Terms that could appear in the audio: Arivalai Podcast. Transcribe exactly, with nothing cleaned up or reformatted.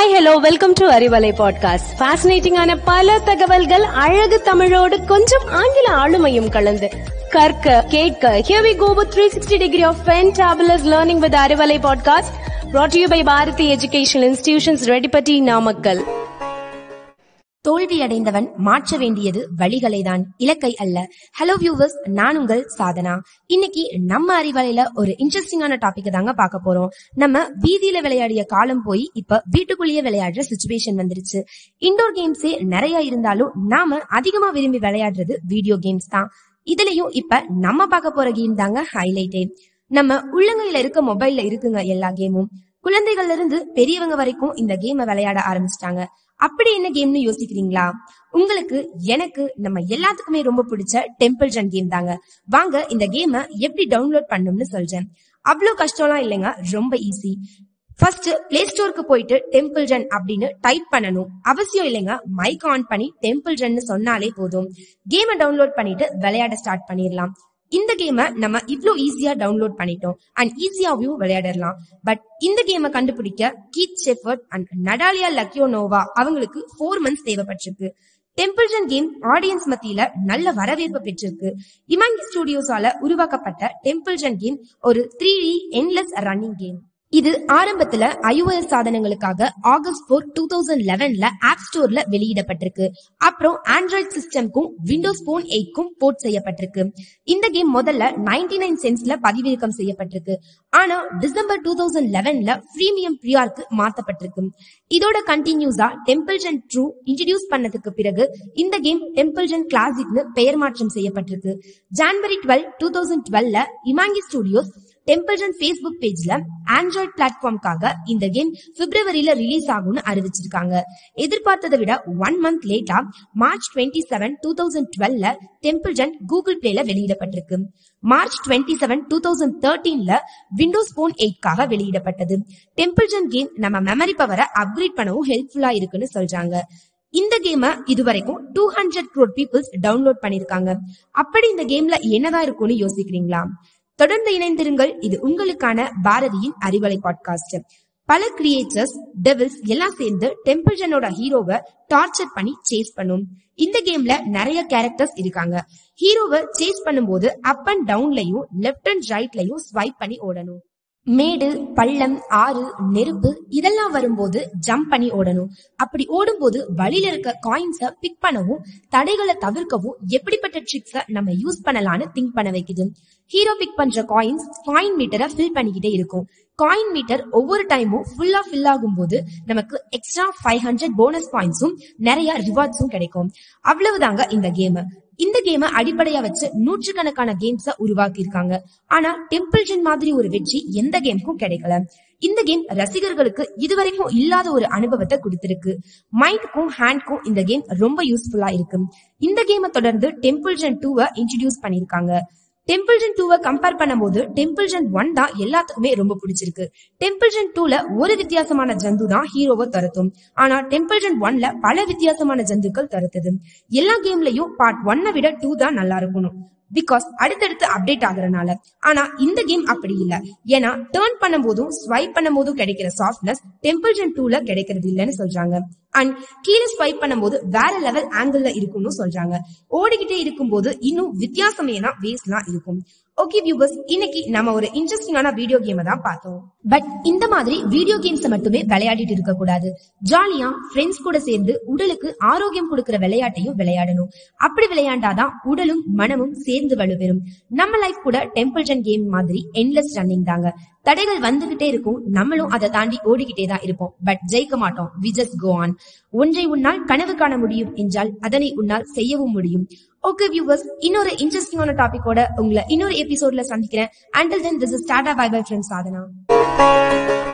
Hi hello, welcome to Arivalai podcast. ஃபேசினேட்டிங்கான பல தகவல்கள் அழகு தமிழோடு கொஞ்சம் ஆங்கில ஆளுமையும் கலந்து கற்க கேட்க here we go with three sixty degree of fantabulous learning with Arivalai podcast brought to you by Bharathi educational institutions, Rettipatti, Namakkal. தோல்வியடைந்தவன் மாற்ற வேண்டியது வழிகளைதான், இலக்கை அல்ல. ஹலோ வியூவர்ஸ், நான் உங்கள் சாதனா. இன்னைக்கு நம்ம அறிவலையில ஒரு இன்ட்ரெஸ்டிங்கான டாபிக் தாங்க பார்க்க போறோம். நம்ம வீதியில விளையாடிய காலம் போய் இப்ப வீட்டுக்குள்ளேயே விளையாடுற சுச்சுவேஷன் வந்துருச்சு. இண்டோர் கேம்ஸே நிறைய இருந்தாலும் நாம அதிகமா விரும்பி விளையாடுறது வீடியோ கேம்ஸ் தான். இதுலயும் இப்ப நம்ம பார்க்க போற கேம் தாங்க ஹைலைட்டே. நம்ம உள்ளங்கையில இருக்க மொபைல்ல இருக்குங்க எல்லா கேமும். குழந்தைகள்ல இருந்து பெரியவங்க வரைக்கும் இந்த கேமை விளையாட ஆரம்பிச்சிட்டாங்க. அப்படி என்ன கேம்னு யோசிக்கிறீங்களா? உங்களுக்கு, எனக்கு, நம்ம எல்லாத்துக்குமே ரொம்ப பிடிச்ச டெம்பிள் ரன் கேம் தாங்க. வாங்க இந்த கேமை எப்படி டவுன்லோட் பண்ணணும்னு சொல்றேன். அவ்வளோ கஷ்டம்லாம் இல்லைங்க, ரொம்ப ஈஸி. ஃபர்ஸ்ட் பிளே ஸ்டோருக்கு போயிட்டு டெம்பிள் ரன் அப்படின்னு டைப் பண்ணணும். அவசியம் இல்லைங்க, மைக் ஆன் பண்ணி டெம்பிள் ரன்னு சொன்னாலே போதும். கேமை டவுன்லோட் பண்ணிட்டு விளையாட ஸ்டார்ட் பண்ணிடலாம். இந்த கேமை நம்ம இவ்ளோ ஈஸியா டவுன்லோட் பண்ணிட்டோம் அண்ட் ஈஸியாவும் விளையாடலாம். பட் இந்த கேமை கண்டுபிடிக்க Keith Shepherd and Natalia Lukyanova அவங்களுக்கு ஃபோர் மந்த்ஸ் தேவைப்பட்டிருக்கு. டெம்பிள் ரன் கேம் ஆடியன்ஸ் மத்தியில நல்ல வரவேற்பு பெற்றிருக்கு. இமாங்கி ஸ்டுடியோஸால உருவாக்கப்பட்ட டெம்பிள் ரன் கேம் ஒரு three D endless running game. இது ஆரம்பத்துல ஐஓஎஸ் சாதனங்களுக்காக ஆகஸ்ட் ஃபோர் டூ தௌசண்ட் லெவன்ல ஆப் ஸ்டோர்ல வெளியிடப்பட்டிருக்கு. அப்புறம் ஆண்ட்ராய்ட் சிஸ்டம்க்கும் விண்டோஸ் போன் எயிட்க்கும் போர்ட் செய்யப்பட்டிருக்கு. இந்த கேம் முதல்ல நைன்டி நைன் சென்ட்ஸ்ல பதிவிறக்கம் செய்யப்பட்டிருக்கு. ஆனா டிசம்பர் டூ தௌசண்ட் லெவன்ல பிரீமியம் பிரியார்க்கு மாற்றப்பட்டிருக்கு. இதோட கண்டினியூஸா டெம்பிள் ரன் டூ இன்ட்ரடியூஸ் பண்ணதுக்கு பிறகு இந்த கேம் டெம்பிள் ரன் கிளாசிக்னு பெயர் மாற்றம் செய்யப்பட்டிருக்கு. ஜனவரி டுவெல் டூ தௌசண்ட் டுவெல்ல Imangi studios Temple Run Facebook பேஜ்ல ஆண்ட்ராய்ட் பிளாட்ஃபார்ம்காக இந்த கேம் பிப்ரவரியில ரிலீஸ் ஆகும்னு அறிவிச்சிருக்காங்க. எதிர்பார்த்ததை விட ஒன் மந்த் லேட்டா March twenty seven two thousand டுவெல்ல டெம்பிள் ரன் கூகுள் பிளேல வெளியிடப்பட்டிருக்கு. March twenty seven two thousand தேர்ட்டீன்ல விண்டோஸ் போன் எயிட்காக வெளியிடப்பட்டது. டெம்பிள் ரன் கேம் நம்ம மெமரி பவரை அப்கிரேட் பண்ணவும் ஹெல்ப்ஃபுல்லா இருக்குன்னு சொல்றாங்க. இந்த கேமை இதுவரைக்கும் two hundred crore peoples download பண்ணிருக்காங்க. அப்படி இந்த கேம்ல என்னதான் இருக்கும்னு யோசிக்கிறீங்களா? தொடர்ந்து இணைந்திருங்கள். இது உங்களுக்கான பாரதியின் அறிவலை பாட்காஸ்ட். பல கிரியேட்டர்ஸ், டெவில்ஸ் எல்லாம் சேர்ந்து டெம்பிள் ரன்னோட ஹீரோவை டார்ச்சர் பண்ணி சேஸ் பண்ணும். இந்த கேம்ல நிறைய கேரக்டர்ஸ் இருக்காங்க. ஹீரோவை சேஸ் பண்ணும்போது அப் அண்ட் டவுன்லயும் லெப்ட் அண்ட் ரைட்லயும் ஸ்வைப் பண்ணி ஓடணும். மேடு, பள்ளம், ஆறு, நெருப்பு இதெல்லாம் வரும்போது ஜம்ப் பண்ணி ஓடணும். அப்படி ஓடும்போது வழியில இருக்க காயின்ஸை பிக் பண்ணவும் தடைகளை தவிர்க்கவும் எப்படிப்பட்ட ட்ரிக்ஸ நம்ம யூஸ் பண்ணலாம்னு திங்க் பண்ண வைக்குது. ஹீரோ பிக் பண்ற காயின்ஸ் காயின் மீட்டரை ஃபில் பண்ணிக்கிட்டே இருக்கும். காயின் மீட்டர் ஒவ்வொரு டைமும் ஃபுல்லா ஃபில் ஆகும் போது நமக்கு எக்ஸ்ட்ரா ஃபைவ் ஹண்ட்ரட் போனஸ் பாயிண்ட்ஸும் நிறைய ரிவார்ட்ஸும் கிடைக்கும். அவ்வளவுதாங்க இந்த கேம். இந்த கேமை அடிப்படையா வச்சு நூற்றுக்கணக்கான கேம்ஸ உருவாக்கி இருக்காங்க. ஆனா டெம்பிள் ரன் மாதிரி ஒரு வெற்றி எந்த கேமுக்கும் கிடைக்கல. இந்த கேம் ரசிகர்களுக்கு இதுவரைக்கும் இல்லாத ஒரு அனுபவத்தை கொடுத்திருக்கு. மைண்ட்க்கும் ஹேண்ட்க்கும் இந்த கேம் ரொம்ப யூஸ்ஃபுல்லா இருக்கு. இந்த கேமை தொடர்ந்து டெம்பிள் ரன் டூவை இன்ட்ரடியூஸ் பண்ணிருக்காங்க. டெம்பிள் ரன் டூவை கம்பேர் பண்ணும்போது டெம்பிள் ரன் ஒன் தான் எல்லாத்துக்குமே ரொம்ப பிடிச்சிருக்கு. டெம்பிள் ரன் டூல ஒரு வித்தியாசமான ஜந்து தான் ஹீரோவை துரத்தும். ஆனா டெம்பிள் ரன் ஒன்ல பல வித்தியாசமான ஜந்துக்கள் துரத்துது. எல்லா கேம்லயும் பார்ட் ஒன்னை விட டூ தான் நல்லா இருக்கணும், பிகாஸ் அடுத்தடுத்து அப்டேட் ஆகுறனால. ஆனா இந்த கேம் அப்படி இல்ல. ஏன்னா டர்ன் பண்ணும் போதும் ஸ்வைப் பண்ணும் போதும் கிடைக்கிற சாஃப்ட்னஸ் டெம்பிள் ரன் டூல கிடைக்கிறது இல்லைன்னு சொல்றாங்க. அண்ட் கீழே ஸ்வைப் பண்ணும் போது வேற லெவல் ஆங்கிள் இருக்கும்னு சொல்றாங்க. ஓடிக்கிட்டே இருக்கும் போது இன்னும் வித்தியாசமான வேஸ்லாம் இருக்கும். ஓகே வியூவர்ஸ், இன்னைக்கு நம்ம ஒரு இன்ட்ரெஸ்டிங்கான வீடியோ கேமை தான் பார்த்தோம். பட் இந்த மாதிரி வீடியோ கேம்ஸை மட்டுமே விளையாடிட்டு இருக்க கூடாது. ஜாலியா ஃப்ரெண்ட்ஸ் கூட சேர்ந்து உடலுக்கு ஆரோக்கியம் கொடுக்கிற விளையாட்டையும் விளையாடணும். அப்படி விளையாண்டாதான் உடலும் மனமும் சேர்ந்து வலுப்பெறும். நம்ம லைஃப் கூட டெம்பிள் ரன் கேம் மாதிரி என்லெஸ் ரன்னிங் தாங்க. தடைகள் வந்துகிட்டே இருக்கும், நம்மளும் அதை தாண்டி ஓடிக்கிட்டே தான் இருப்போம். பட் ஜெயிக்க மாட்டோம். We just go on. ஒன்றை உன்னால் கனவு காண முடியும் என்றால் அதனை உன்னால் செய்யவும் முடியும். ஓகே வியூவர்ஸ், இன்னொரு இன்ட்ரெஸ்டிங்கான டாபிக்கோட உங்களை இன்னொரு எபிசோட்ல சந்திக்கிறேன். Until then, this is Tata. Bye bye friends. Sadhana.